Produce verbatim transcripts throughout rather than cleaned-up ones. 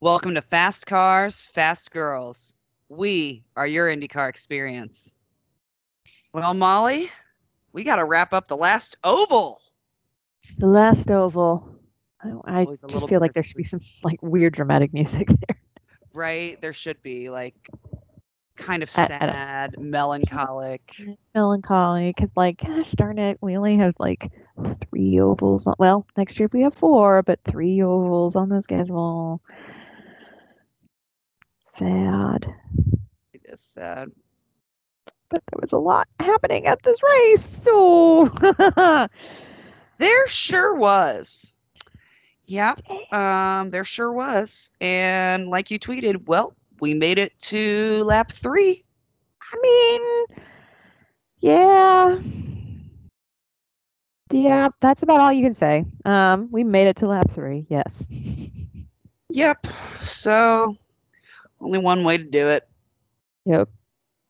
Welcome to Fast Cars, Fast Girls. We are your IndyCar experience. Well, Molly, we got to wrap up the last oval. The last oval. I, I feel like there should be some like weird dramatic music there. Right? There should be like kind of sad, I, I melancholic. Melancholic. Because like, gosh darn it, we only have like three ovals. On, well, next year we have four, but three ovals on the schedule. Sad. It is sad. But there was a lot happening at this race. So there sure was. Yep. Um, there sure was. And like you tweeted, well, we made it to lap three. I mean, yeah. Yeah, that's about all you can say. Um, we made it to lap three. Yes. Yep. So only one way to do it. Yep.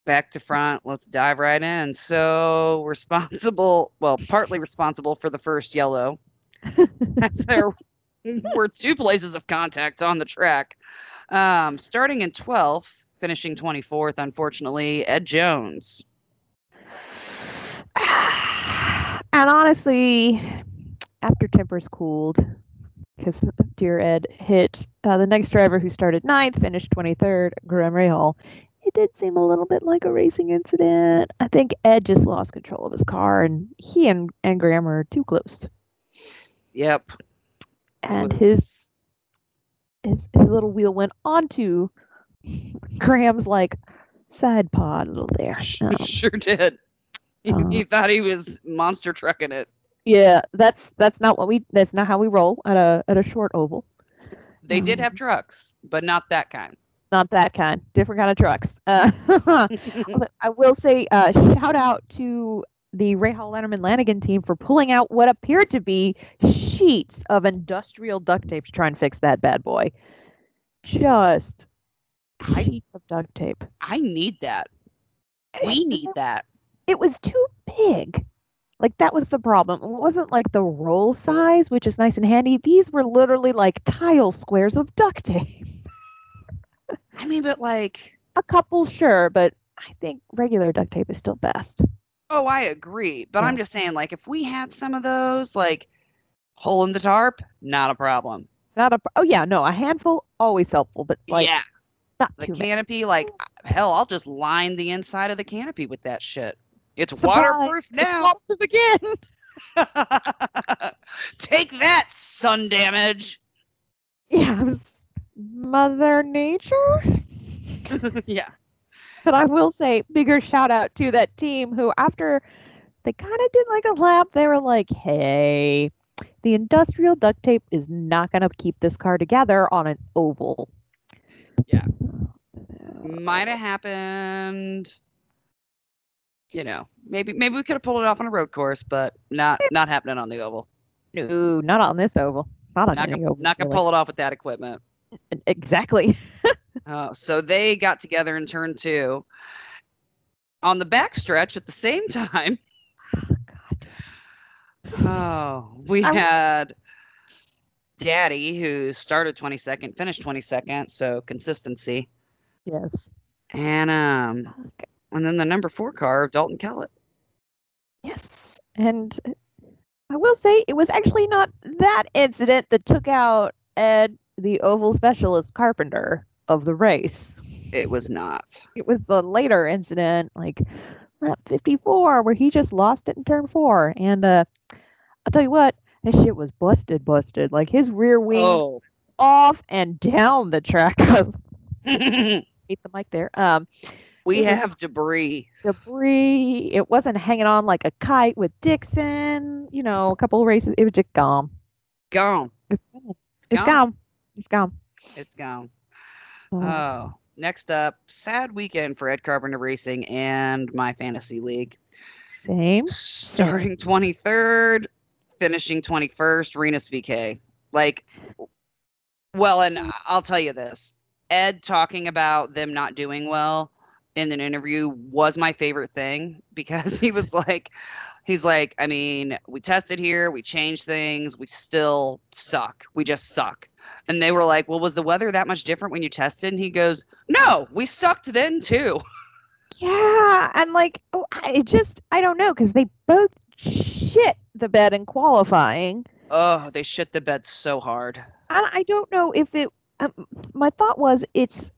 Back to front. Let's dive right in. So responsible, well, partly responsible for the first yellow. As there were two places of contact on the track. Um, starting in twelfth, finishing twenty-fourth, unfortunately, Ed Jones. And honestly, after tempers cooled, because dear Ed hit uh, the next driver who started ninth, finished twenty-third, Graham Rahal. It did seem a little bit like a racing incident. I think Ed just lost control of his car, and he and, and Graham are too close. Yep. And his, his his little wheel went onto Graham's, like, side pod a little there. Um, sure did. He, um, he thought he was monster trucking it. Yeah, that's that's not what we that's not how we roll at a at a short oval. They um, did have trucks, but not that kind. Not that kind. Different kind of trucks. Uh, I will say, uh, shout out to the Rahal Letterman Lanigan team for pulling out what appeared to be sheets of industrial duct tape to try and fix that bad boy. Just I, sheets of duct tape. I need that. We need that. It was too big. Like, that was the problem. It wasn't like the roll size, which is nice and handy. These were literally like tile squares of duct tape. I mean, but like... a couple, sure, but I think regular duct tape is still best. Oh, I agree. But yeah. I'm just saying, like, if we had some of those, like, hole in the tarp, not a problem. Not a... Oh, yeah, no, a handful, always helpful, but, like, yeah. Not the too canopy, bad. Like, hell, I'll just line the inside of the canopy with that shit. It's Surprise. Waterproof now. It's waterproof again. Take that, sun damage. Yeah, Mother Nature? Yeah. But I will say, bigger shout out to that team who, after they kind of did like a lap, they were like, hey, the industrial duct tape is not going to keep this car together on an oval. Yeah. Might have happened, you know, maybe maybe we could have pulled it off on a road course, but not not happening on the oval. No, not on this oval. Not on any oval. Not going to pull it off with that equipment. Exactly. Oh, so they got together in turn two. On the backstretch at the same time. Oh, God. Oh, we I had was... Daddy, who started twenty-second, finished twenty-second, so consistency. Yes. And um, and then the number four car of Dalton Kellett. Yes. And I will say it was actually not that incident that took out Ed, the oval specialist Carpenter of the race. It was not. It was the later incident, like lap fifty-four, where he just lost it in turn four. And uh, I'll tell you what, that shit was busted, busted. Like, his rear wing oh. off and down the track. Ate the mic there. Um, we have debris. Debris. It wasn't hanging on like a kite with Dixon. You know, a couple of races. It was just gone. Gone. It's gone. It's gone. It's gone. It's gone. Oh. oh, next up, sad weekend for Ed Carpenter Racing and my fantasy league. Same. Starting twenty-third, finishing twenty-first, Rinus VeeKay. Like, well, and I'll tell you this. Ed talking about them not doing well in an interview was my favorite thing, because he was like, he's like, I mean, we tested here, we changed things, we still suck. We just suck. And they were like, well, was the weather that much different when you tested? And he goes, no, we sucked then too. Yeah. I'm like, oh, I just, I don't know. Cause they both shit the bed in qualifying. Oh, they shit the bed so hard. I, I don't know if it, um, my thought was it's,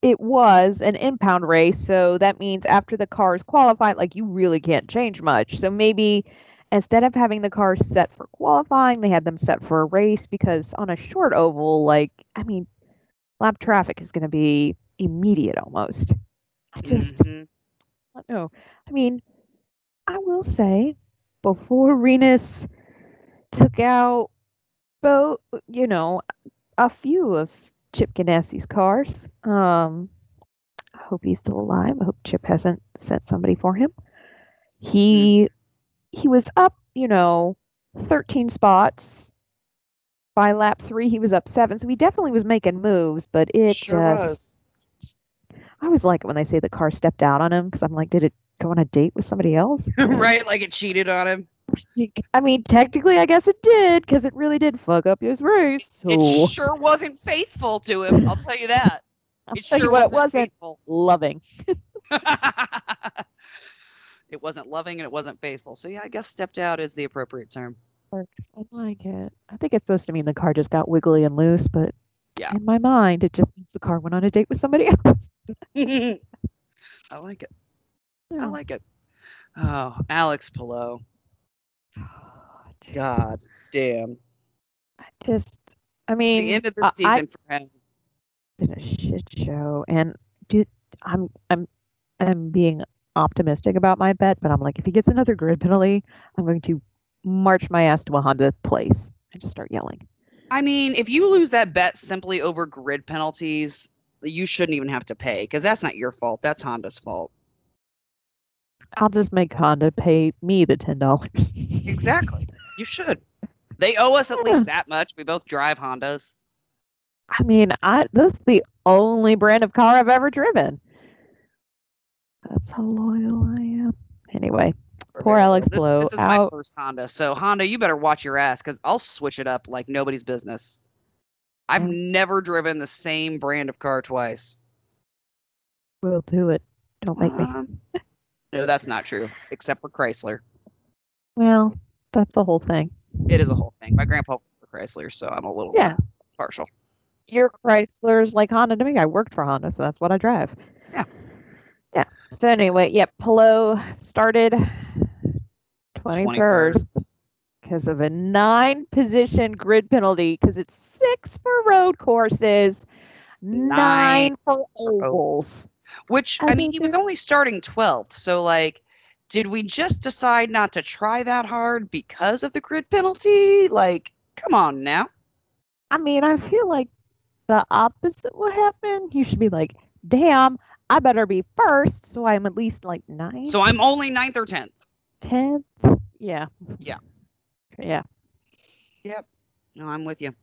it was an impound race. So that means after the cars qualified, like you really can't change much. So maybe instead of having the cars set for qualifying, they had them set for a race because on a short oval, like, I mean, lap traffic is going to be immediate almost. I just, mm-hmm. I don't know. I mean, I will say before Rinus took out both, you know, a few of Chip Ganassi's cars. Um, I hope he's still alive. I hope Chip hasn't sent somebody for him. He he was up, you know, thirteen spots. By lap three, he was up seven. So he definitely was making moves, but it sure uh, was. I always like it when they say the car stepped out on him because I'm like, did it go on a date with somebody else? Right, like it cheated on him. I mean, technically, I guess it did because it really did fuck up his race. So. It sure wasn't faithful to him. I'll tell you that. I'll it tell sure you what wasn't it wasn't. Faithful. Loving. It wasn't loving and it wasn't faithful. So yeah, I guess stepped out is the appropriate term. I like it. I think it's supposed to mean the car just got wiggly and loose, but yeah. In my mind, it just means the car went on a date with somebody else. I like it. Yeah. I like it. Oh, Alex Palou. God damn. I just, I mean, the end of the season I, for him. It's been a shit show, and dude, I'm, I'm, I'm being optimistic about my bet, but I'm like, if he gets another grid penalty, I'm going to march my ass to a Honda place and just start yelling. I mean, if you lose that bet simply over grid penalties, you shouldn't even have to pay because that's not your fault. That's Honda's fault. I'll just make Honda pay me the ten dollars. Exactly. You should. They owe us at yeah. least that much. We both drive Hondas. I mean, I that's the only brand of car I've ever driven. That's how loyal I am. Anyway, We're poor Alex cool. Blow. This, this is out. My first Honda. So, Honda, you better watch your ass because I'll switch it up like nobody's business. I've mm. never driven the same brand of car twice. We'll do it. Don't make um, me. No, that's not true, except for Chrysler. Well, that's the whole thing. It is a whole thing. My grandpa worked for Chrysler, so I'm a little yeah. partial. Your Chrysler's like Honda to me. I worked for Honda, so that's what I drive. Yeah. Yeah. So anyway, yeah, Palou started twenty-first because of a nine-position grid penalty because it's six for road courses, nine, nine for ovals. Which, I, I mean, he was only starting twelfth, so, like, did we just decide not to try that hard because of the grid penalty? Like, come on now. I mean, I feel like the opposite will happen. You should be like, damn, I better be first, so I'm at least, like, ninth. So I'm only ninth or tenth. Tenth? Yeah. Yeah. Yeah. Yep. No, I'm with you.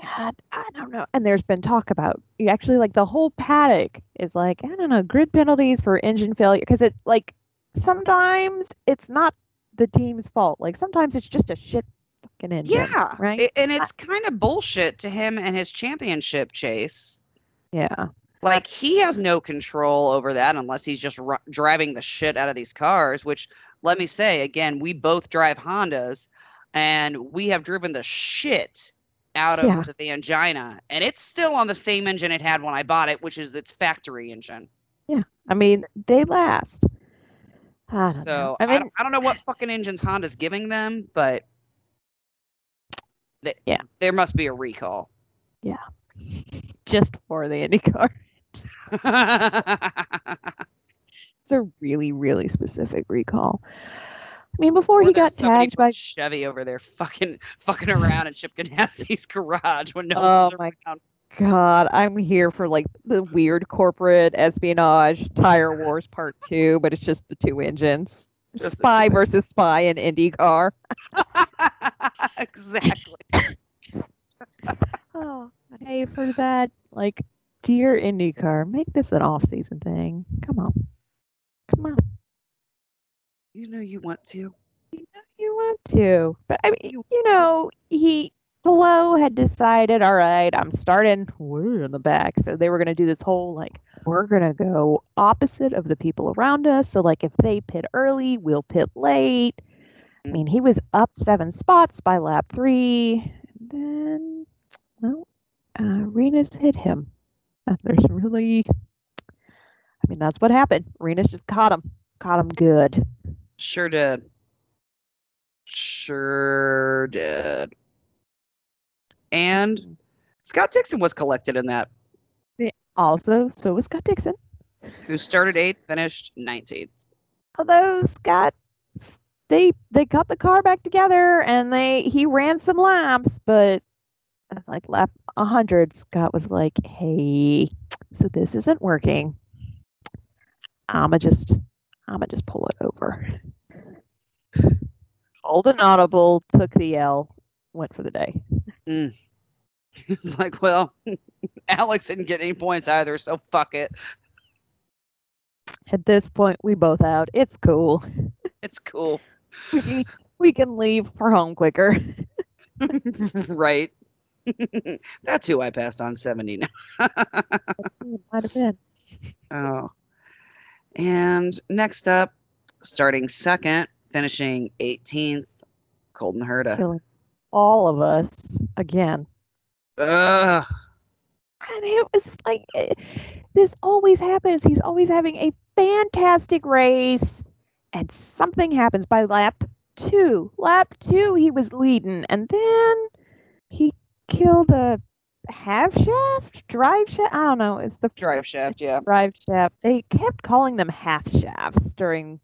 God, I don't know. And there's been talk about actually like the whole paddock is like, I don't know, grid penalties for engine failure because it's like sometimes it's not the team's fault. Like sometimes it's just a shit fucking engine. Yeah. Right. It, and it's kind of bullshit to him and his championship chase. Yeah. Like he has no control over that unless he's just r- driving the shit out of these cars, which let me say again, we both drive Hondas. And we have driven the shit out of yeah. the Vangina. And it's still on the same engine it had when I bought it, which is its factory engine. Yeah. I mean, they last. I don't so know. I, mean, I, don't, I don't know what fucking engines Honda's giving them, but they, yeah. there must be a recall. Yeah. Just for the IndyCar. It's a really, really specific recall. I mean, before, before he got tagged by Chevy over there, fucking fucking around in Chip Ganassi's garage when no oh one's around. Oh my god, I'm here for like the weird corporate espionage tire wars part two, but it's just the two engines, just spy versus spy in IndyCar. Exactly. Oh, hey, for that, like, dear IndyCar, make this an off-season thing. Come on, come on. You know you want to. You know you want to. But, I mean, you know, he Palou had decided, all right, I'm starting we're in the back. So they were going to do this whole, like, we're going to go opposite of the people around us. So, like, if they pit early, we'll pit late. I mean, he was up seven spots by lap three. And then, well, uh, Rinus hit him. There's really, I mean, that's what happened. Rinus just caught him. Caught him good. Sure did. Sure did. And Scott Dixon was collected in that. Also, so was Scott Dixon. Who started eighth, finished nineteenth. Although Scott, they they got the car back together and they he ran some laps, but like lap one hundred, Scott was like, hey, so this isn't working. I'ma just, I'ma just pull it over. Called an audible, took the L, went for the day. Mm. He was like, well, Alex didn't get any points either, so fuck it. At this point, we both out. It's cool. It's cool. We, we can leave for home quicker. Right. That's who I passed on seventy-nine. It might have been. Oh. And next up, starting second, finishing eighteenth, Colton Herta. Killing all of us again. Ugh. And it was like, it, this always happens. He's always having a fantastic race, and something happens by lap two. Lap two, he was leading, and then he killed a half shaft, drive shaft. I don't know. It's the drive shaft, yeah. Drive shaft. They kept calling them half shafts during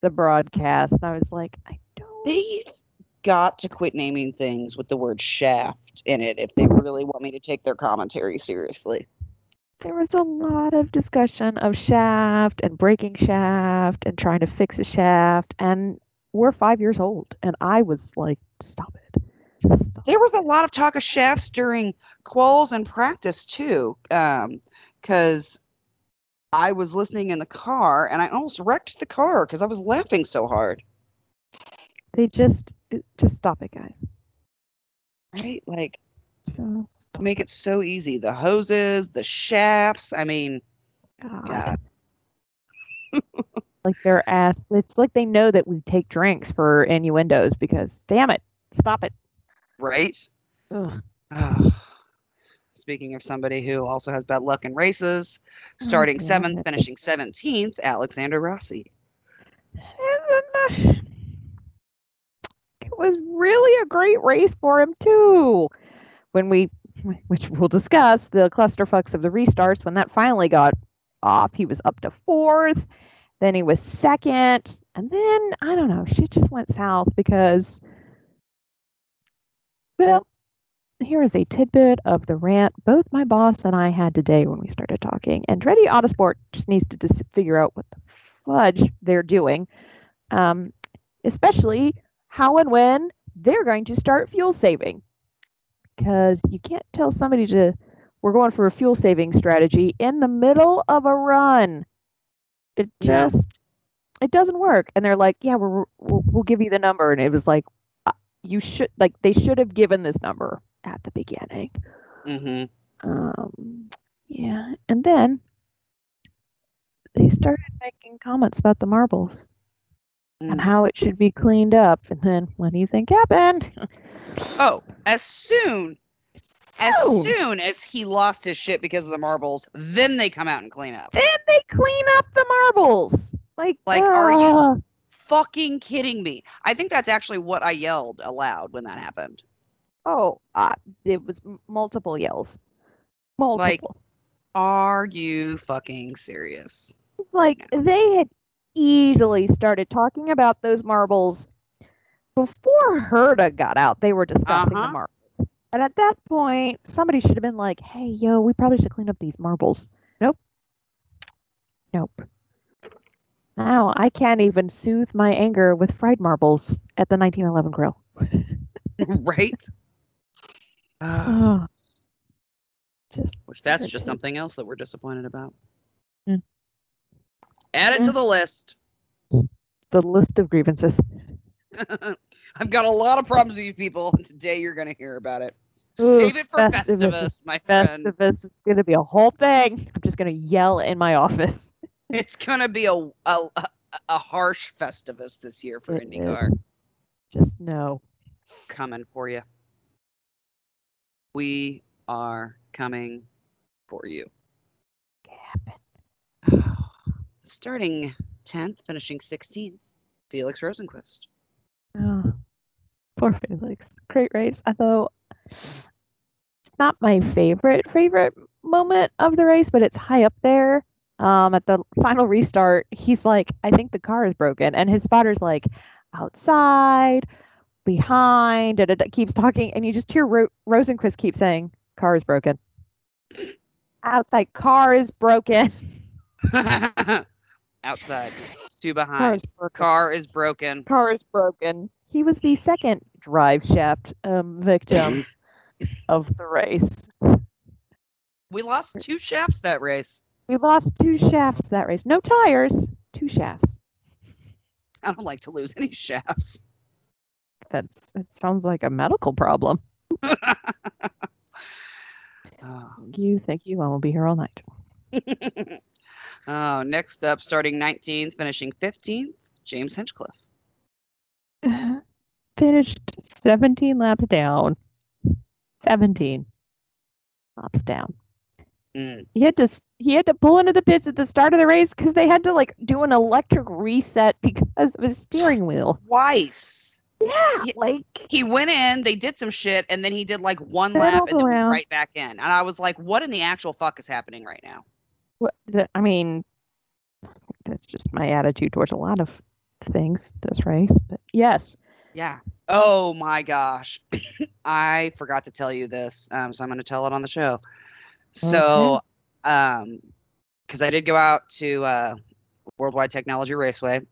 the broadcast, and I was like, I don't. They- got to quit naming things with the word shaft in it if they really want me to take their commentary seriously. There was a lot of discussion of shaft and breaking shaft and trying to fix a shaft, and we're five years old, and I was like, stop it. Just stop. There was a lot of talk of shafts during quals and practice too, um, because I was listening in the car, and I almost wrecked the car because I was laughing so hard. They just... Just stop it, guys. Right? Like, just make it so easy. The hoses, the shafts. I mean, God. God. Like they're asked. It's like they know that we take drinks for innuendos because, damn it, stop it. Right? Ugh. Oh. Speaking of somebody who also has bad luck in races, starting oh, seventh, finishing seventeenth, Alexander Rossi. Was really a great race for him too, when we which we'll discuss the clusterfucks of the restarts. When that finally got off, he was up to fourth, then he was second, and then I don't know, shit just went south because, well, here is a tidbit of the rant both my boss and I had today when we started talking. Andretti Autosport just needs to dis- figure out what the fudge they're doing, um especially how and when they're going to start fuel saving. Because you can't tell somebody to, we're going for a fuel saving strategy in the middle of a run. It just, yeah. It doesn't work. And they're like, yeah, we're, we'll, we'll give you the number. And it was like, you should, like, they should have given this number at the beginning. Mm-hmm. Um, yeah. And then they started making comments about the marbles. And how it should be cleaned up. And then what do you think happened? Oh, as soon, as oh. soon as he lost his shit because of the marbles, then they come out and clean up. Then they clean up the marbles. Like, like uh, are you fucking kidding me? I think that's actually what I yelled aloud when that happened. Oh, uh, it was multiple yells. Multiple. Like, are you fucking serious? Like, no. They had easily started talking about those marbles before Herta got out. They were discussing uh-huh. the marbles, and at that point, somebody should have been like, "Hey, yo, we probably should clean up these marbles." Nope, nope. Now I can't even soothe my anger with fried marbles at the nineteen eleven grill. Right? Oh, just which that's just something else that we're disappointed about. Mm. Add it to the list. The list of grievances. I've got a lot of problems with you people, and today you're going to hear about it. Ooh, Save it for Festivus, Festivus my friend. Festivus is going to be a whole thing. I'm just going to yell in my office. It's going to be a, a a harsh Festivus this year for it IndyCar. Is. Just know. Coming for you. We are coming for you. Yeah. Starting tenth, finishing sixteenth, Felix Rosenquist. Oh, poor Felix. Great race. Although it's not my favorite, favorite moment of the race, but it's high up there. Um, at the final restart, he's like, I think the car is broken. And his spotter's like, outside, behind, da, da, da, keeps talking. And you just hear Ro- Rosenquist keep saying, car is broken. Outside, car is broken. Outside, two behind. Car is broken. Car is broken. He was the second drive shaft um, victim of the race. We lost two shafts that race. We lost two shafts that race. No tires, two shafts. I don't like to lose any shafts. That's. It sounds like a medical problem. Oh. Thank you, thank you. I will be here all night. Oh, next up, starting nineteenth, finishing fifteenth, James Hinchcliffe. Uh, finished seventeen laps down. seventeen laps down. Mm. He had to he had to pull into the pits at the start of the race because they had to like do an electric reset because of his steering wheel. Twice. Yeah, like he went in, they did some shit, and then he did like one lap and then around. Right back in. And I was like, what in the actual fuck is happening right now? What the, I mean, that's just my attitude towards a lot of things this race. But yes. Yeah. Oh my gosh. I forgot to tell you this, um, so I'm going to tell it on the show. So, okay. um, because I did go out to uh, Worldwide Technology Raceway.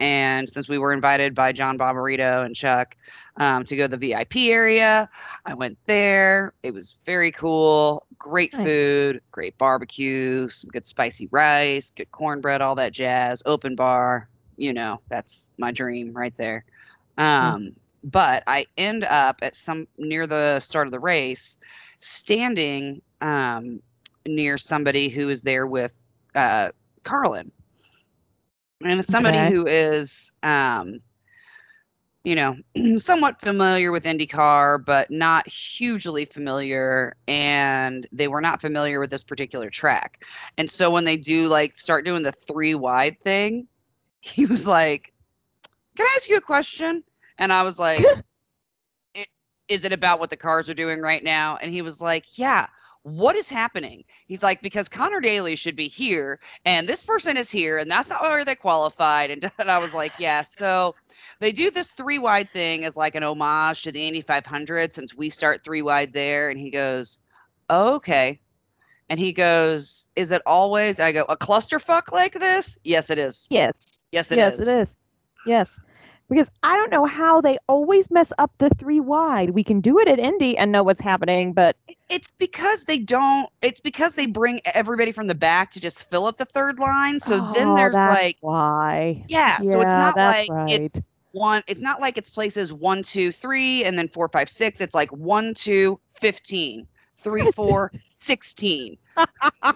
And since we were invited by John Barbarito and Chuck um, to go to the V I P area, I went there. It was very cool. Great food, great barbecue, some good spicy rice, good cornbread, all that jazz, open bar. You know, that's my dream right there. Um, mm-hmm. But I end up at some near the start of the race standing um, near somebody who is there with uh, Carlin. And as somebody okay. who is, um, you know, somewhat familiar with IndyCar, but not hugely familiar, and they were not familiar with this particular track. And so when they do, like, start doing the three wide thing, he was like, can I ask you a question? And I was like, it, is it about what the cars are doing right now? And he was like, yeah. What is happening? He's like, because Connor Daly should be here, and this person is here, and that's not where they qualified. And, and I was like, yeah, so they do this three-wide thing as like an homage to the Indy five hundred since we start three-wide there. And he goes, oh, okay. And he goes, is it always? And I go, a clusterfuck like this? Yes, it is. Yes. Yes, it yes, is. Yes, it is. Yes. Because I don't know how they always mess up the three wide. We can do it at Indy and know what's happening, but it's because they don't. It's because they bring everybody from the back to just fill up the third line. So oh, then there's that's like why. Yeah, yeah. So it's not like right. it's one. It's not like it's places one, two, three, and then four, five, six. It's like one, two, fifteen, three, four, sixteen.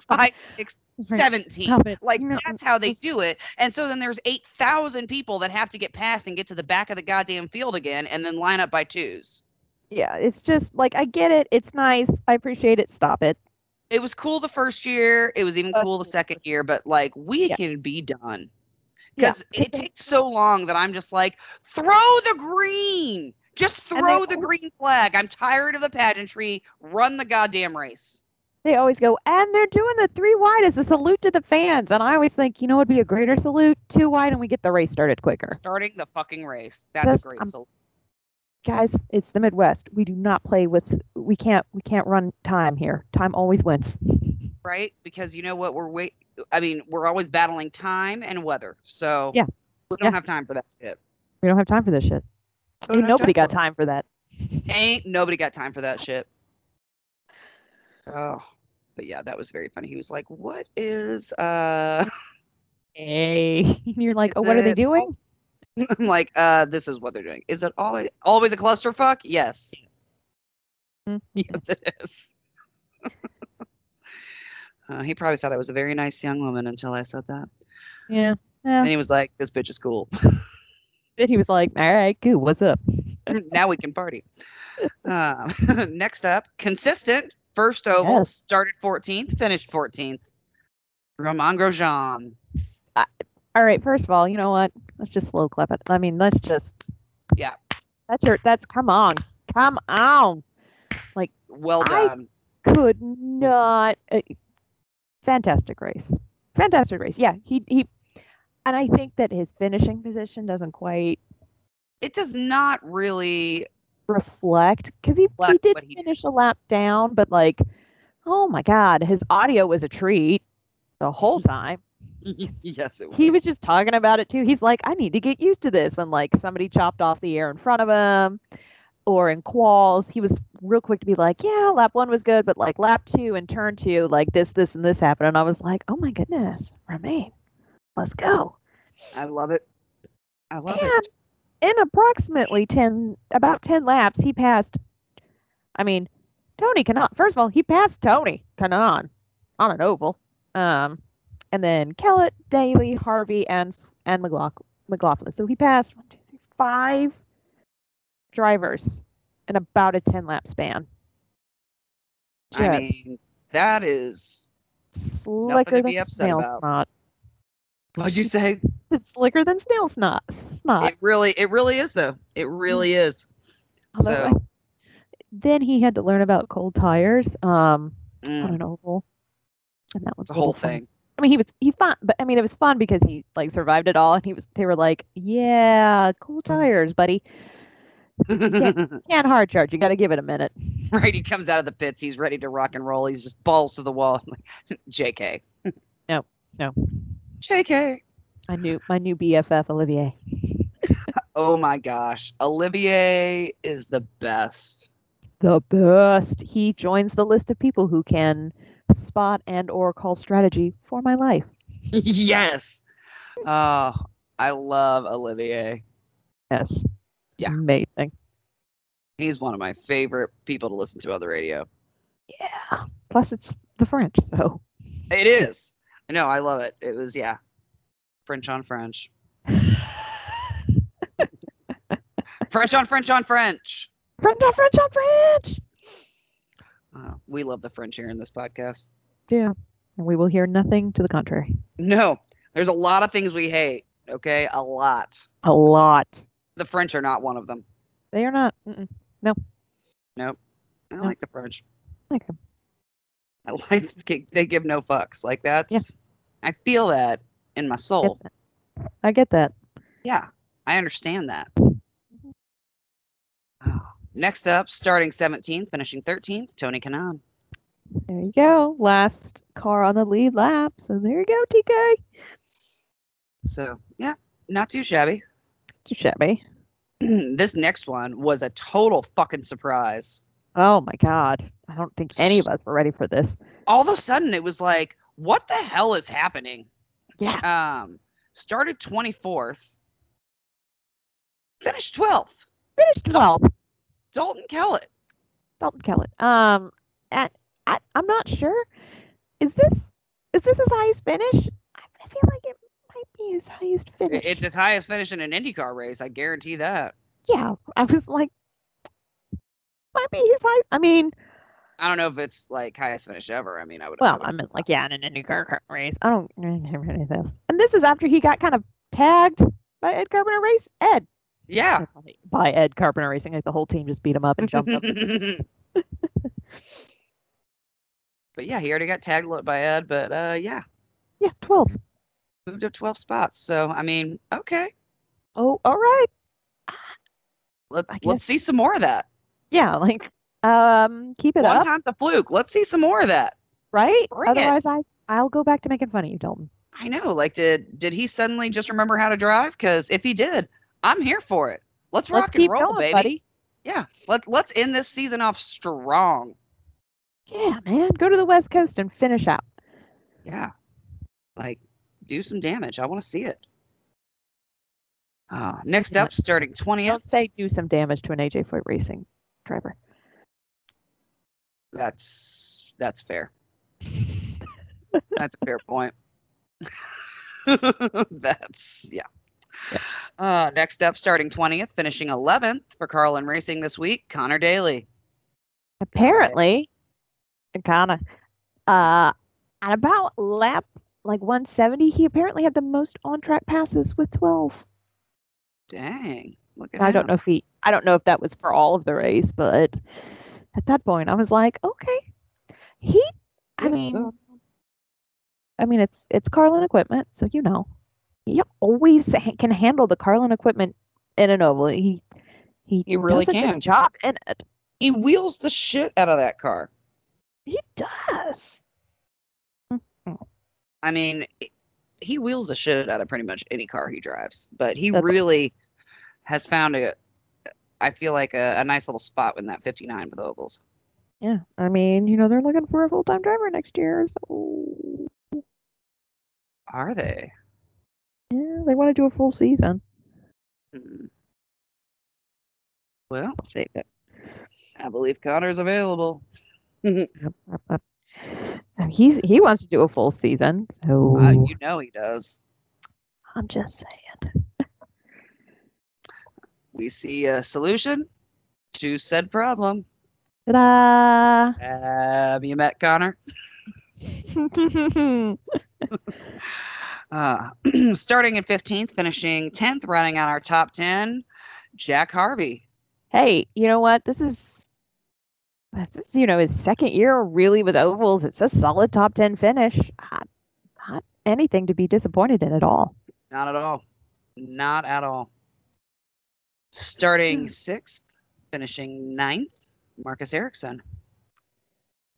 Five, six, seventeen. Like no. That's how they do it. And so then there's eight thousand people that have to get past and get to the back of the goddamn field again, and then line up by twos. Yeah, it's just like I get it. It's nice. I appreciate it. Stop it. It was cool the first year. It was even cool the second year. But like we yeah. can be done because yeah. it takes so long that I'm just like throw the green. Just throw the always- green flag. I'm tired of the pageantry. Run the goddamn race. They always go, and they're doing the three wide as a salute to the fans. And I always think, you know what would be a greater salute? Two wide, and we get the race started quicker. Starting the fucking race. That's, That's a great um, salute. Guys, it's the Midwest. We do not play with, we can't, we can't run time here. Time always wins. Right? Because you know what? We're wait. I mean, we're always battling time and weather. So yeah. we don't yeah. have time for that shit. We don't have time for this shit. Ain't nobody got time for that. Ain't nobody got time for that shit. Oh. But yeah, that was very funny. He was like, what is, uh... Hey. You're like, oh, what are they doing? I'm like, uh, this is what they're doing. Is it always always a clusterfuck? Yes. Yes, it is. uh, he probably thought I was a very nice young woman until I said that. Yeah. yeah. And he was like, this bitch is cool. And he was like, all right, cool, what's up? Now we can party. Uh, next up, consistent. First oval, yes. Started fourteenth, finished fourteenth. Romain Grosjean. Uh, all right, first of all, you know what? Let's just slow clap it. I mean, let's just. Yeah. That's your. That's come on, come on. Like, well done. I could not. Uh, fantastic race. Fantastic race. Yeah, he he. And I think that his finishing position doesn't quite. It does not really reflect because he, reflect he did he finish did. a lap down, but like, oh my God, his audio was a treat the whole time. Yes, it was. He was just talking about it too. He's like, I need to get used to this. When like somebody chopped off the air in front of him, or in quals, he was real quick to be like, yeah, lap one was good, but like lap two and turn two, like this, this, and this happened. And I was like, oh my goodness, Romain, let's go. I love it. I love and it. In approximately ten, about ten laps, he passed. I mean, Tony Kanaan. First of all, he passed Tony Kanaan on an oval. Um, and then Kellett, Daly, Harvey, and and McLaughlin. So he passed one, two, three, five drivers in about a ten lap span. Just I mean, that is slicker than to be upset snail about. snot. What'd you say? It's slicker than snail snot. Snot. It really, it really is though. It really is. Although so, I, then he had to learn about cold tires um, mm. on an oval, and that was the whole fun. thing. I mean, he was he's fun, but I mean, it was fun because he like survived it all, and he was. They were like, "Yeah, cool tires, buddy. You can't, can't hard charge. You got to give it a minute." Right. He comes out of the pits. He's ready to rock and roll. He's just balls to the wall. J K. No. No. J K. I knew my new B F F, Olivier. Oh my gosh, Olivier is the best. The best. He joins the list of people who can spot and or call strategy for my life. Yes. Oh, I love Olivier. Yes. Yeah. Amazing. He's one of my favorite people to listen to on the radio. Yeah. Plus, it's the French, so. It is. No, I love it. It was, yeah. French on French. French on French on French. French on French on French. Uh, we love the French here in this podcast. Yeah. And we will hear nothing to the contrary. No. There's a lot of things we hate. Okay? A lot. A lot. The French are not one of them. They are not. Mm-mm. No. Nope. I no. like the French. I like them. I like they give no fucks. Like that's, yeah. I feel that. In my soul. I get that. Yeah, I understand that. Mm-hmm. Oh. Next up, starting seventeenth, finishing thirteenth, Tony Kanaan. There you go. Last car on the lead lap. So there you go, T K. So, yeah, not too shabby. Too shabby. This next one was a total fucking surprise. Oh, my God. I don't think any of us were ready for this. All of a sudden, it was like, what the hell is happening? Yeah. Um, started twenty-fourth. Finished twelfth. Finished twelfth. Dalton Kellett. Dalton Kellett. Um, at, at, I'm not sure. Is this is this his highest finish? I feel like it might be his highest finish. It's his highest finish in an IndyCar race. I guarantee that. Yeah. I was like, might be his highest. I mean. I don't know if it's like highest finish ever. I mean, I would. Well, I, I meant like yeah, in an IndyCar race. I don't remember any of this. And this is after he got kind of tagged by Ed Carpenter Racing. Ed. Yeah. By Ed Carpenter Racing, like the whole team just beat him up and jumped up. But yeah, he already got tagged by Ed. But uh, yeah. Yeah, twelve. Moved up twelve spots. So I mean, okay. Oh, all right. Let's let's see some more of that. Yeah, like. Um, keep it One up. One time's a fluke. Let's see some more of that. Right? Bring Otherwise, it. I, I'll go back to making fun of you, Dalton. I know. Like, did did he suddenly just remember how to drive? Because if he did, I'm here for it. Let's, let's rock and roll, going, baby. Buddy. Yeah. Let, let's end this season off strong. Yeah, man. Go to the West Coast and finish out. Yeah. Like, do some damage. I want to see it. Uh, next up, starting twentieth. Don't say do some damage to an A J Foyt Racing driver. That's that's fair. That's a fair point. That's, yeah. yeah. Uh, next up, starting twentieth, finishing eleventh for Carlin Racing this week, Connor Daly. Apparently, Connor, uh, at about lap like one seventy, he apparently had the most on-track passes with twelve. Dang! Look at I him. don't know if he. I don't know if that was for all of the race, but at that point, I was like, okay, he. I yes, mean, so. I mean, it's it's Carlin equipment, so you know, he always ha- can handle the Carlin equipment in an oval. He he, he really does can a good job in it. He wheels the shit out of that car. He does. I mean, he wheels the shit out of pretty much any car he drives, but he That's really has found a, I feel like a, a nice little spot in that fifty-nine with ovals. Yeah, I mean, you know, they're looking for a full-time driver next year, so. Are they? Yeah, they want to do a full season. Hmm. Well, save it. I believe Connor's available. He's he wants to do a full season, so uh, you know he does. I'm just saying. We see a solution to said problem. Ta-da! Have you met Connor? uh, starting in fifteenth, finishing tenth, running on our top ten, Jack Harvey. Hey, you know what? This is. This is, you know, his second year really with ovals. It's a solid top ten finish. Not, not anything to be disappointed in at all. Not at all. Not at all. Starting sixth, finishing ninth, Marcus Ericsson.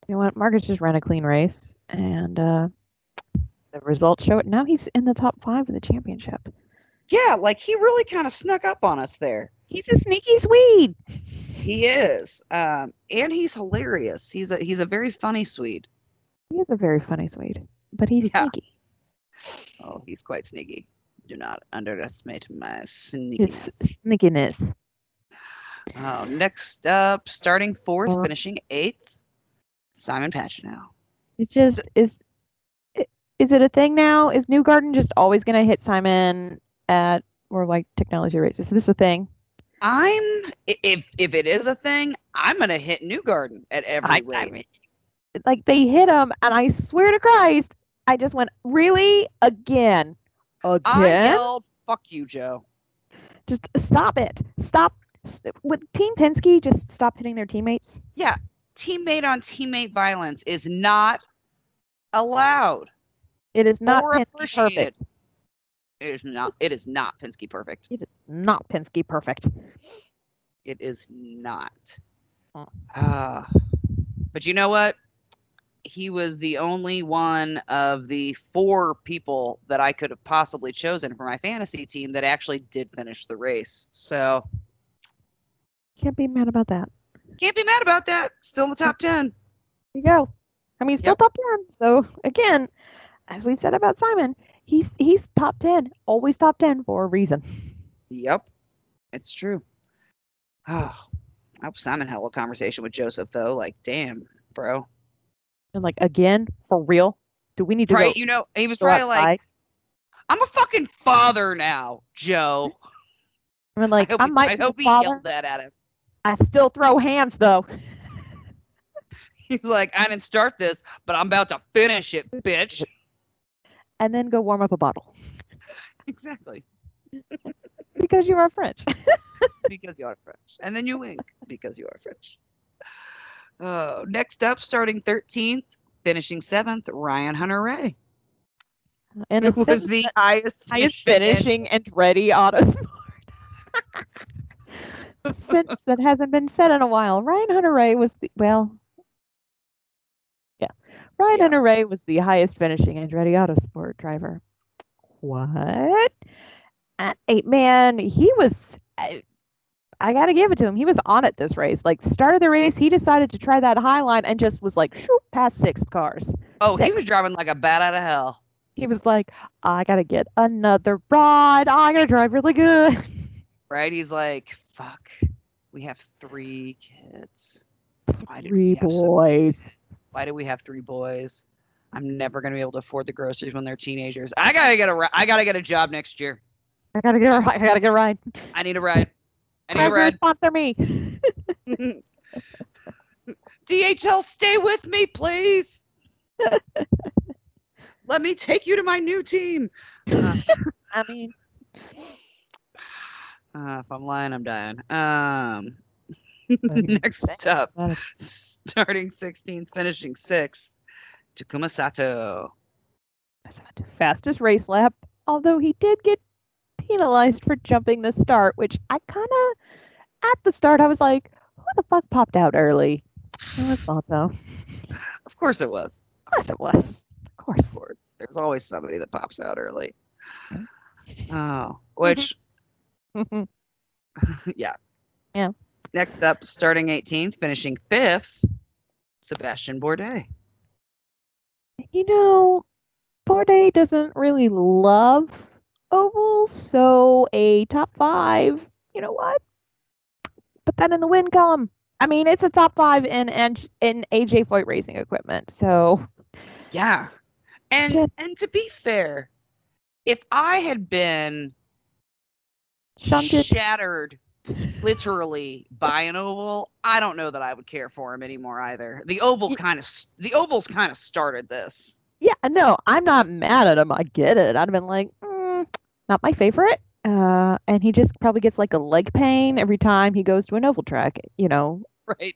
You know what? Marcus just ran a clean race, and uh, the results show it. Now he's in the top five of the championship. Yeah, like he really kind of snuck up on us there. He's a sneaky Swede. He is, um, and he's hilarious. He's a he's a very funny Swede. He is a very funny Swede, but he's yeah. sneaky. Oh, he's quite sneaky. Do not underestimate my sneakiness. Sneakiness. Oh, next up, starting fourth, uh, finishing eighth, Simon Pagenaud. It just is. Is it a thing now? Is Newgarden just always going to hit Simon at Worldwide Technology Raceway? Is this a thing? I'm if if it is a thing, I'm gonna hit Newgarden at every I, race. I mean, like they hit him, and I swear to Christ, I just went really again, again. I yelled, "Fuck you, Joe!" Just stop it. Stop with Team Penske. Just stop hitting their teammates. Yeah, teammate on teammate violence is not allowed. It is not Penske perfect. It is not. It is not Penske perfect. It is not Penske perfect. It is not. Uh, but you know what? He was the only one of the four people that I could have possibly chosen for my fantasy team that actually did finish the race. So can't be mad about that. Can't be mad about that. Still in the top ten. There you go. I mean, still yep. top ten. So again, as we've said about Simon. He's he's top ten, always top ten for a reason. Yep, it's true. Oh, I was Simon had a little conversation with Josef though. Like, damn, bro. And like again, for real? Do we need to? Right, go, you know, he was probably outside? Like, "I'm a fucking father now, Joe." I mean, like, I, hope I he, might. I hope he father. yelled that at him. I still throw hands though. He's like, "I didn't start this, but I'm about to finish it, bitch." And then go warm up a bottle. Exactly. Because you are French. Because you are French. And then you wink. Because you are French. Uh, next up, starting thirteenth, finishing seventh, Ryan Hunter-Reay. And it was the highest finishing Andretti Autosport. A sentence that hasn't been said in a while. Ryan Hunter-Reay was the, well... Ryan yeah. Hunter-Reay was the highest finishing Andretti Autosport driver. What? At eight, man, he was, I, I got to give it to him. He was on it this race. Like, start of the race, he decided to try that high line and just was like, shoot, past six cars. Oh, six. He was driving like a bat out of hell. He was like, I gotta get another rod. I gotta drive really good. Right? He's like, fuck. We have three kids. Why three boys. So Why do we have three boys? I'm never gonna be able to afford the groceries when they're teenagers. I gotta get a. I gotta get a job next year. I gotta get a. I gotta get a ride. I need a ride. I need a ride. Sponsor me. D H L, stay with me, please. Let me take you to my new team. Uh, I mean, uh, if I'm lying, I'm dying. Um, next up, starting sixteenth, finishing sixth, Takuma Sato. Fastest race lap, although he did get penalized for jumping the start, which I kind of, at the start, I was like, who the fuck popped out early? It was Sato. Of course it was. Of course it was. Of course. Of course. There's always somebody that pops out early. Oh, which, yeah. Yeah. Next up, starting eighteenth, finishing fifth, Sebastian Bourdais. You know, Bourdais doesn't really love ovals, so a top five, you know what? Put that in the win column. I mean, it's a top five in in, in A J Foyt Racing equipment, so. Yeah. And Just, and to be fair, if I had been shunted. shattered literally by an oval, I don't know that I would care for him anymore either. The oval kind of, the ovals kind of started this. Yeah, no, I'm not mad at him. I get it. I'd have been like, mm, not my favorite. Uh, and he just probably gets like a leg pain every time he goes to an oval track, you know? Right.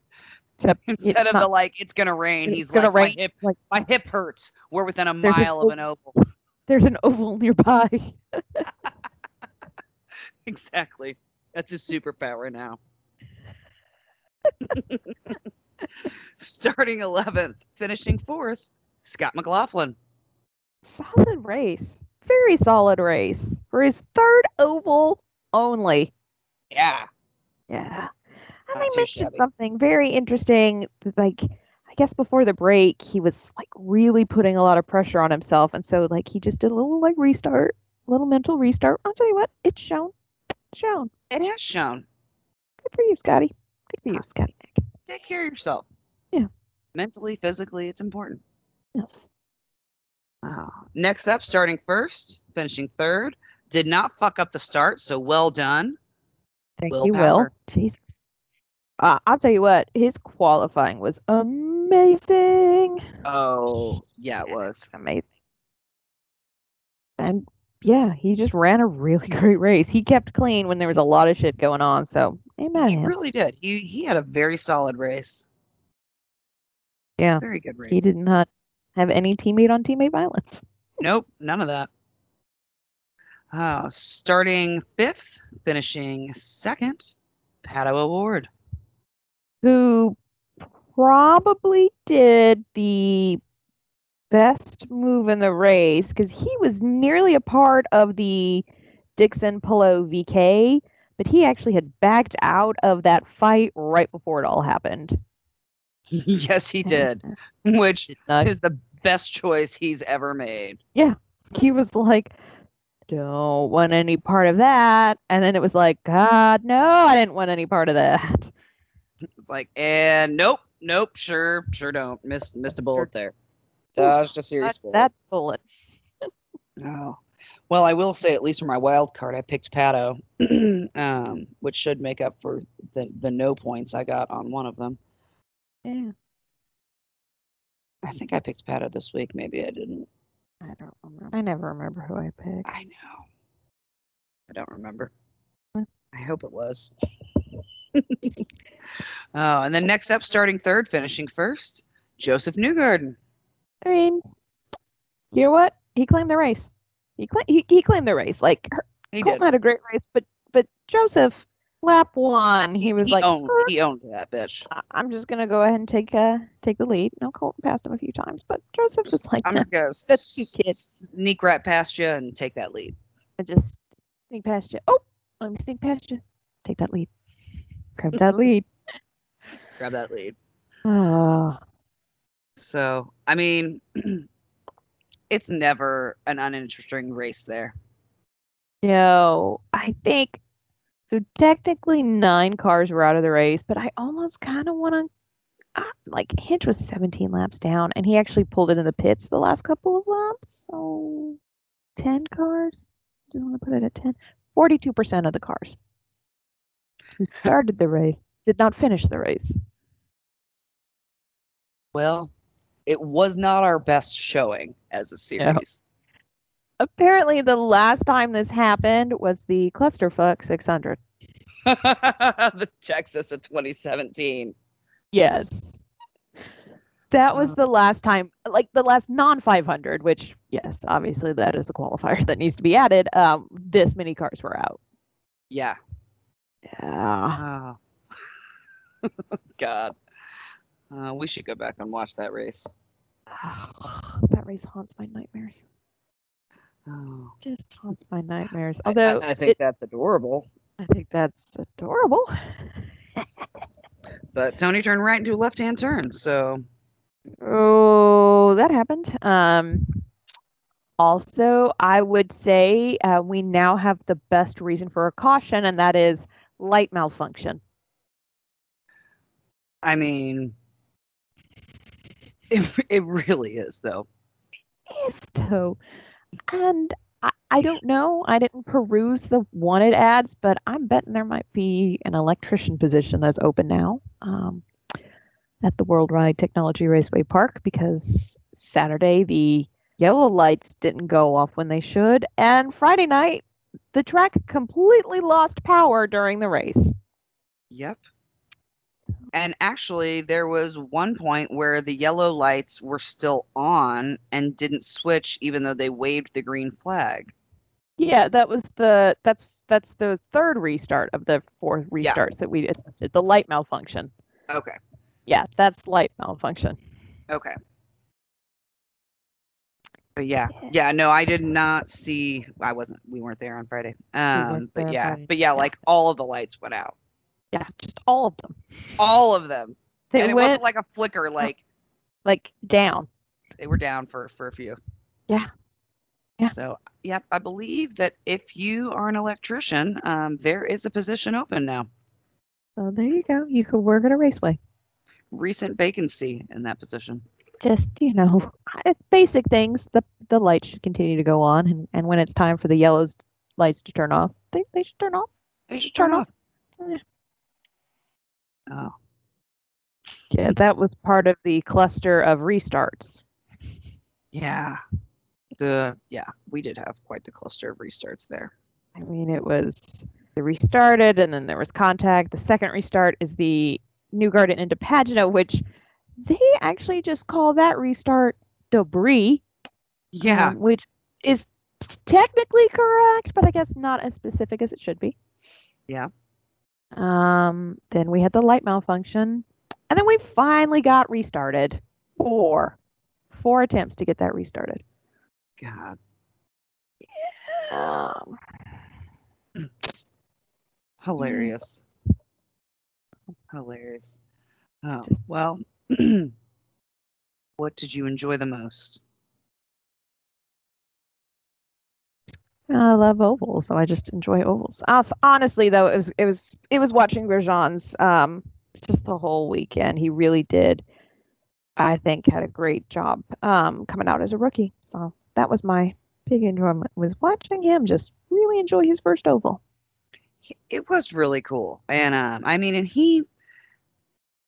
Except Instead of not, the like, it's gonna rain, he's gonna like, rain. My hip, like, my hip hurts. We're within a mile of an oval. There's an oval nearby. Exactly. That's his superpower now. Starting eleventh, finishing fourth, Scott McLaughlin. Solid race. Very solid race. For his third oval only. Yeah. Yeah. And I mentioned shabby. something very interesting. Like, I guess before the break, he was, like, really putting a lot of pressure on himself. And so, like, he just did a little, like, restart. A little mental restart. I'll tell you what. It's shown. shown. It has shown. Good for you, Scotty. Good for you, Scotty. Take care of yourself. Yeah. Mentally, physically, it's important. Yes. Uh, next up, starting first, finishing third. Did not fuck up the start, so well done. Thank Will you, Power. Will. Jesus. Uh, I'll tell you what. His qualifying was amazing. Oh, yeah, it was. Amazing. And yeah, he just ran a really great race. He kept clean when there was a lot of shit going on, so amen. He really did. He he had a very solid race. Yeah. Very good race. He did not have any teammate on teammate violence. Nope, none of that. Uh, starting fifth, finishing second, Pato O'Ward. Who probably did the best move in the race, because he was nearly a part of the Dixon Palou VeeKay, but he actually had backed out of that fight right before it all happened. Yes, he did, which is the best choice he's ever made. Yeah, he was like, don't want any part of that, and then it was like, God, no, I didn't want any part of that. It's like, and nope, nope, sure, sure don't. Missed, missed a bullet there. Dodged a serious bullet. That bullet. Oh. Well, I will say, at least for my wild card, I picked Pato, um, which should make up for the, the no points I got on one of them. Yeah. I think I picked Pato this week. Maybe I didn't. I don't remember. I never remember who I picked. I know. I don't remember. I hope it was. Oh, and then next up, starting third, finishing first, Josef Newgarden. I mean, you know what? He claimed the race. He cl- he, he claimed the race. Like, her, he Colton did. had a great race, but but Josef, lap one, he was he like, owned, he owned that bitch. I'm just gonna go ahead and take uh take the lead. Now Colton passed him a few times, but Josef just, was like, I'm nah, gonna that's s- you, kid. Sneak right past you and take that lead. I just sneak past you. Oh, let me sneak past you. Take that lead. Grab that lead. Grab that lead. Oh. So, I mean, it's never an uninteresting race there. No, I think so. Technically, nine cars were out of the race, but I almost kind of want to uh, like Hinch was seventeen laps down, and he actually pulled it in the pits the last couple of laps. So ten cars. Just want to put it at ten. forty-two percent of the cars who started the race did not finish the race. Well, it was not our best showing as a series. No. Apparently, the last time this happened was the Clusterfuck six hundred. The Texas of twenty seventeen. Yes. That was the last time, like the last non five hundred, which, yes, obviously that is a qualifier that needs to be added. Um, this many cars were out. Yeah. Yeah. Oh. God. Uh, we should go back and watch that race. Oh, that race haunts my nightmares. Oh. Just haunts my nightmares. Although I, I, I think it, that's adorable. I think that's adorable. But Tony turned right into a left-hand turn, so... Oh, that happened. Um, also, I would say uh, we now have the best reason for a caution, and that is light malfunction. I mean, it it really is, though. It is, though. And I, I don't know. I didn't peruse the wanted ads, but I'm betting there might be an electrician position that's open now. Um at the Worldwide Technology Raceway Park, because Saturday the yellow lights didn't go off when they should, and Friday night the track completely lost power during the race. Yep. And actually there was one point where the yellow lights were still on and didn't switch even though they waved the green flag. Yeah, that was the that's that's the third restart of the four restarts yeah. that we did. The light malfunction. Okay. Yeah, that's light malfunction. Okay. But yeah, yeah, no, I did not see. I wasn't. We weren't there on Friday. Um, but yeah, Friday. but yeah, like all of the lights went out. Yeah, just all of them. All of them. They and it went, wasn't like a flicker, like, like down. They were down for for a few. Yeah. Yeah. So yeah, I believe that if you are an electrician, um, there is a position open now. So there you go. You could work at a raceway. Recent vacancy in that position. Just, you know, basic things. The the lights should continue to go on, and, and when it's time for the yellow lights to turn off, they, they should turn off. They should turn, turn off. off. Yeah. Oh. Yeah, that was part of the cluster of restarts. Yeah. The yeah, we did have quite the cluster of restarts there. I mean, it was they restarted, and then there was contact. The second restart is the Newgarden into Pagano, which they actually just call that restart debris. Yeah. Um, which is t- technically correct, but I guess not as specific as it should be. Yeah. Um. Then we had the light malfunction, and then we finally got restarted. Four. Four attempts to get that restarted. God. Yeah. Hilarious. Hilarious. Oh, well, what did you enjoy the most? I love ovals, so I just enjoy ovals. Honestly, though, it was it was it was watching Grosjean's um, just the whole weekend. He really did, I think, had a great job um, coming out as a rookie. So that was my big enjoyment, was watching him just really enjoy his first oval. It was really cool. And um, I mean, and he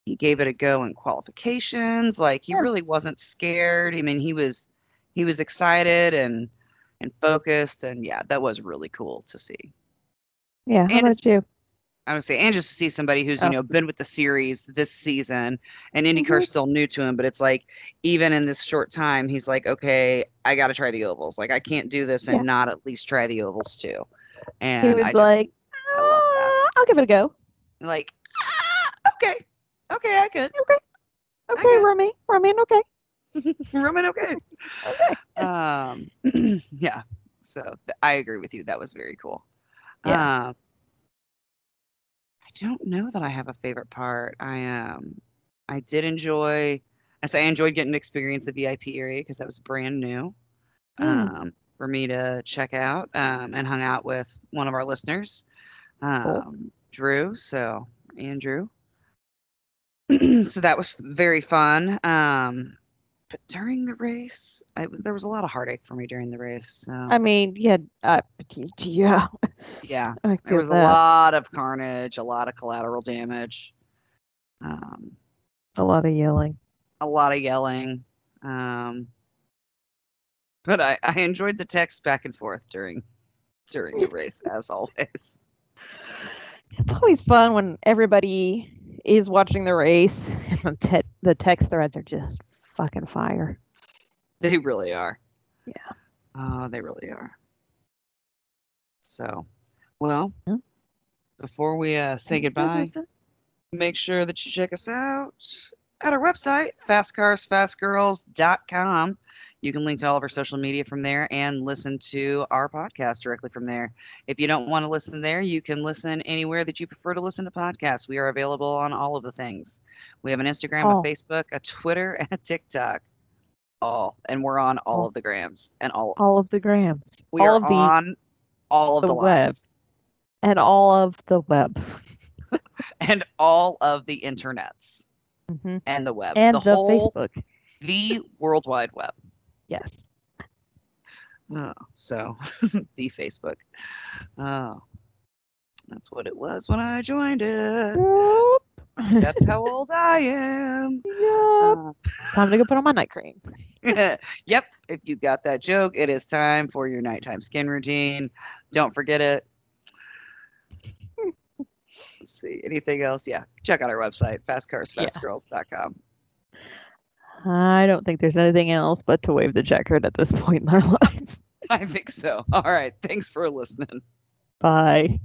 he gave it a go in qualifications. Like, he really wasn't scared. I mean, he was he was excited and and focused. And yeah, that was really cool to see. Yeah. How about you? I would say, and just to see somebody who's, oh. you know, been with the series this season, and IndyCar's mm-hmm. still new to him, but it's like, even in this short time, he's like, okay, I got to try the ovals. Like, I can't do this and yeah. not at least try the ovals too. And he was I just, like, I'll give it a go. Like, ah, okay. Okay, I could. Okay. Okay, Romain. Romain, okay. Romain, okay. okay. Um, yeah. So th- I agree with you. That was very cool. Yeah. Um, I don't know that I have a favorite part. I um, I did enjoy, I say I enjoyed getting to experience the V I P area because that was brand new. um, mm. for me to check out, um, and hung out with one of our listeners, um, cool. Drew. So Andrew. So that was very fun. Um, but during the race, I, there was a lot of heartache for me during the race. So. I mean, yeah, uh, yeah, yeah. There was that. a lot of carnage, a lot of collateral damage, um, a lot of yelling, a lot of yelling. Um, but I, I enjoyed the text back and forth during during the race as always. It's always fun when everybody is watching the race and the, te- the text threads are just fucking fire. They really are. Yeah. Oh, uh, they really are. So, well, yeah. before we uh, say goodbye, make sure that you check us out at our website, fast cars fast girls dot com. You can link to all of our social media from there and listen to our podcast directly from there. If you don't want to listen there, you can listen anywhere that you prefer to listen to podcasts. We are available on all of the things. We have an Instagram, oh. a Facebook, a Twitter, and a TikTok. All. And we're on all oh. of the grams. and All all of the grams. We all are of the, on all of the, the lines. Web. And all of the web. And all of the internets. Mm-hmm. And the web. And the, the whole, Facebook. The World Wide Web. Yes. Oh, so the Facebook. Oh, that's what it was when I joined it. Whoop. That's how old I am. Yep. Uh, time to go put on my night cream. Yep. If you got that joke, it is time for your nighttime skin routine. Don't forget it. Let's see. Anything else? Yeah. Check out our website, fast cars fast girls dot com. Yeah. I don't think there's anything else but to wave the checkered at this point in our lives. I think so. All right. Thanks for listening. Bye.